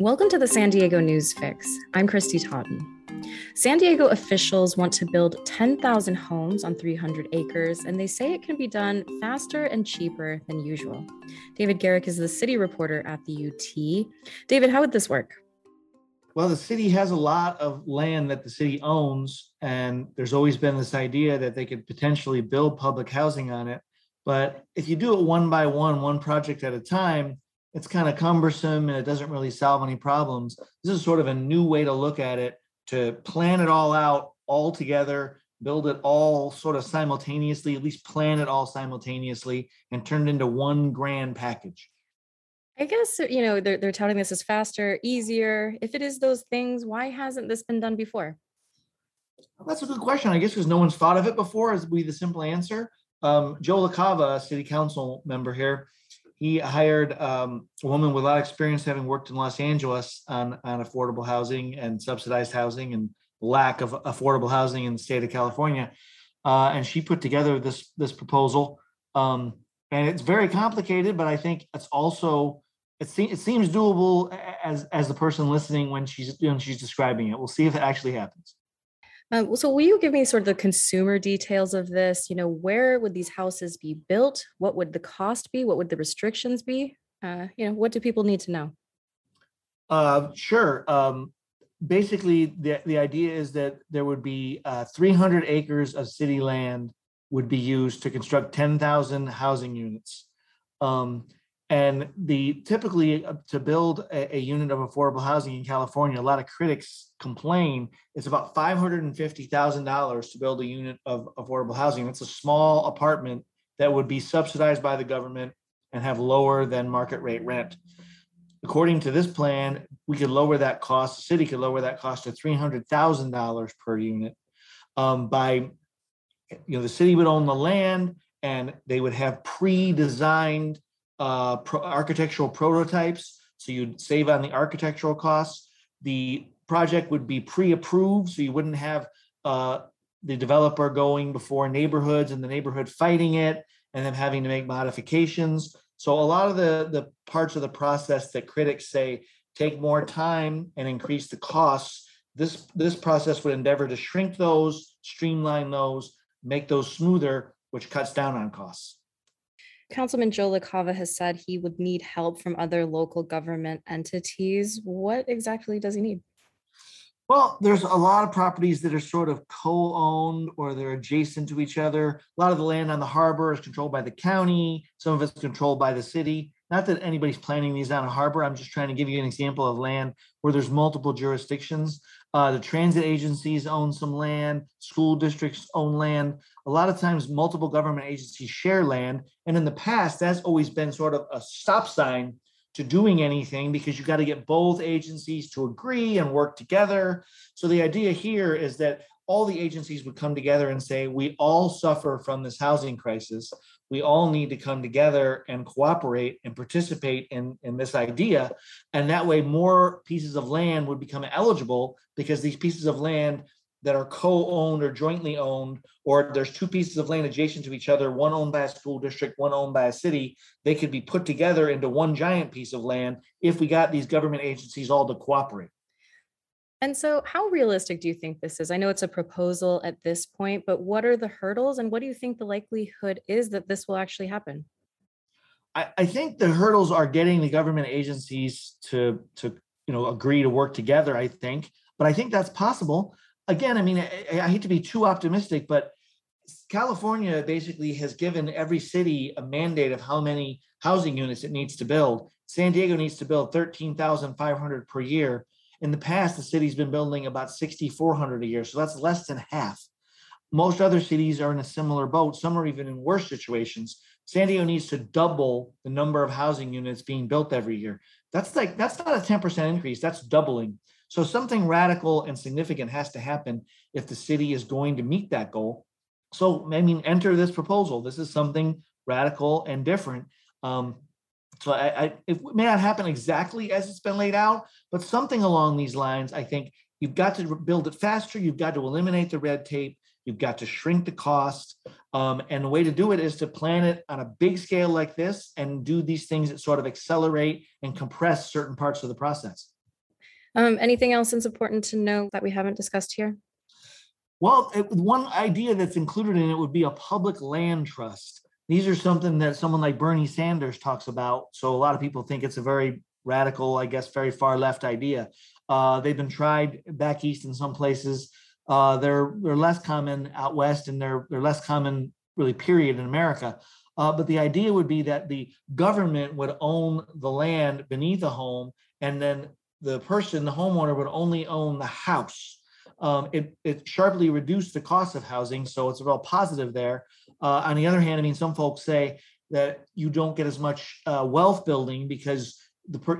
Welcome to the San Diego News Fix. I'm Christy Totten. San Diego officials want to build 10,000 homes on 300 acres, and they say it can be done faster and cheaper than usual. David Garrick is the city reporter at the UT. David, how would this work? Well, the city has a lot of land that the city owns, and there's always been this idea that they could potentially build public housing on it. But if you do it one by one project at a time, it's kind of cumbersome and it doesn't really solve any problems. This is sort of a new way to look at it, to plan it all out all together, build it all sort of simultaneously, at least plan it all simultaneously, and turn it into one grand package. I guess, you know, they're touting this as faster, easier. If it is those things, why hasn't this been done before? Well, that's a good question. I guess because no one's thought of it before is the simple answer. Joe LaCava, a city council member here, he hired a woman with a lot of experience, having worked in Los Angeles on affordable housing and subsidized housing and lack of affordable housing in the state of California. And she put together this proposal. And it's very complicated, but I think it's also, it seems doable as the person listening when she's describing it. We'll see if it actually happens. So will you give me sort of the consumer details of this? You know, where would these houses be built? What would the cost be? What would the restrictions be? What do people need to know? Sure. Basically, the idea is that there would be 300 acres of city land would be used to construct 10,000 housing units. And typically to build a unit of affordable housing in California, a lot of critics complain it's about $550,000 to build a unit of affordable housing. It's a small apartment that would be subsidized by the government and have lower than market rate rent. According to this plan, we could lower that cost, the city could lower that cost to $300,000 per unit the city would own the land and they would have pre-designed architectural prototypes, so you'd save on the architectural costs. The project would be pre-approved, so you wouldn't have the developer going before neighborhoods and the neighborhood fighting it and then having to make modifications. So a lot of the parts of the process that critics say take more time and increase the costs, this process would endeavor to shrink those, streamline those, make those smoother, which cuts down on costs. Councilman Joe LaCava has said he would need help from other local government entities. What exactly does he need? Well, there's a lot of properties that are sort of co-owned or they're adjacent to each other. A lot of the land on the harbor is controlled by the county. Some of it's controlled by the city. Not that anybody's planning these on a harbor. I'm just trying to give you an example of land where there's multiple jurisdictions. The transit agencies own some land, school districts own land. A lot of times multiple government agencies share land. And in the past, that's always been sort of a stop sign to doing anything because you got to get both agencies to agree and work together. So the idea here is that all the agencies would come together and say, we all suffer from this housing crisis. We all need to come together and cooperate and participate in this idea. And that way more pieces of land would become eligible because these pieces of land that are co-owned or jointly owned, or there's two pieces of land adjacent to each other, one owned by a school district, one owned by a city, they could be put together into one giant piece of land if we got these government agencies all to cooperate. And so how realistic do you think this is? I know it's a proposal at this point, but what are the hurdles and what do you think the likelihood is that this will actually happen? I think the hurdles are getting the government agencies to agree to work together, I think. But I think that's possible. Again, I mean, I hate to be too optimistic, but California basically has given every city a mandate of how many housing units it needs to build. San Diego needs to build 13,500 per year. In the past, the city's been building about 6,400 a year, so that's less than half. Most other cities are in a similar boat. Some are even in worse situations. San Diego needs to double the number of housing units being built every year. That's not a 10% increase, that's doubling. So something radical and significant has to happen if the city is going to meet that goal. So, I mean, enter this proposal. This is something radical and different. So it may not happen exactly as it's been laid out, but something along these lines. I think you've got to build it faster. You've got to eliminate the red tape. You've got to shrink the cost. And the way to do it is to plan it on a big scale like this and do these things that sort of accelerate and compress certain parts of the process. Anything else that's important to know that we haven't discussed here? Well, one idea that's included in it would be a public land trust. These are something that someone like Bernie Sanders talks about. So a lot of people think it's a very radical, I guess, very far left idea. They've been tried back east in some places. They're less common out west, and they're less common really period in America. But the idea would be that the government would own the land beneath the home, and then the person, the homeowner, would only own the house. It sharply reduced the cost of housing, so it's a real positive there. On the other hand, I mean, some folks say that you don't get as much wealth building because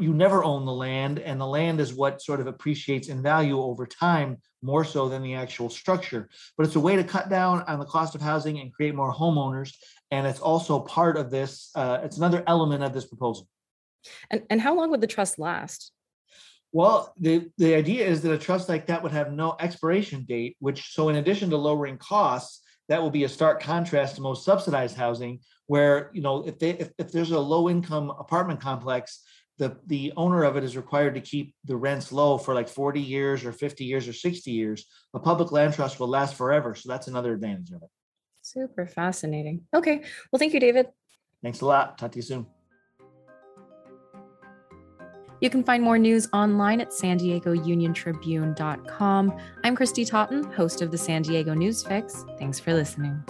you never own the land, and the land is what sort of appreciates in value over time more so than the actual structure. But it's a way to cut down on the cost of housing and create more homeowners, and it's also part of this. It's another element of this proposal. And how long would the trust last? Well, the idea is that a trust like that would have no expiration date, which, so in addition to lowering costs, that will be a stark contrast to most subsidized housing, where, you know, if there's a low-income apartment complex, the owner of it is required to keep the rents low for like 40 years or 50 years or 60 years. A public land trust will last forever, so that's another advantage of it. Super fascinating. Okay, well, thank you, David. Thanks a lot. Talk to you soon. You can find more news online at sandiegouniontribune.com. I'm Christy Totten, host of the San Diego News Fix. Thanks for listening.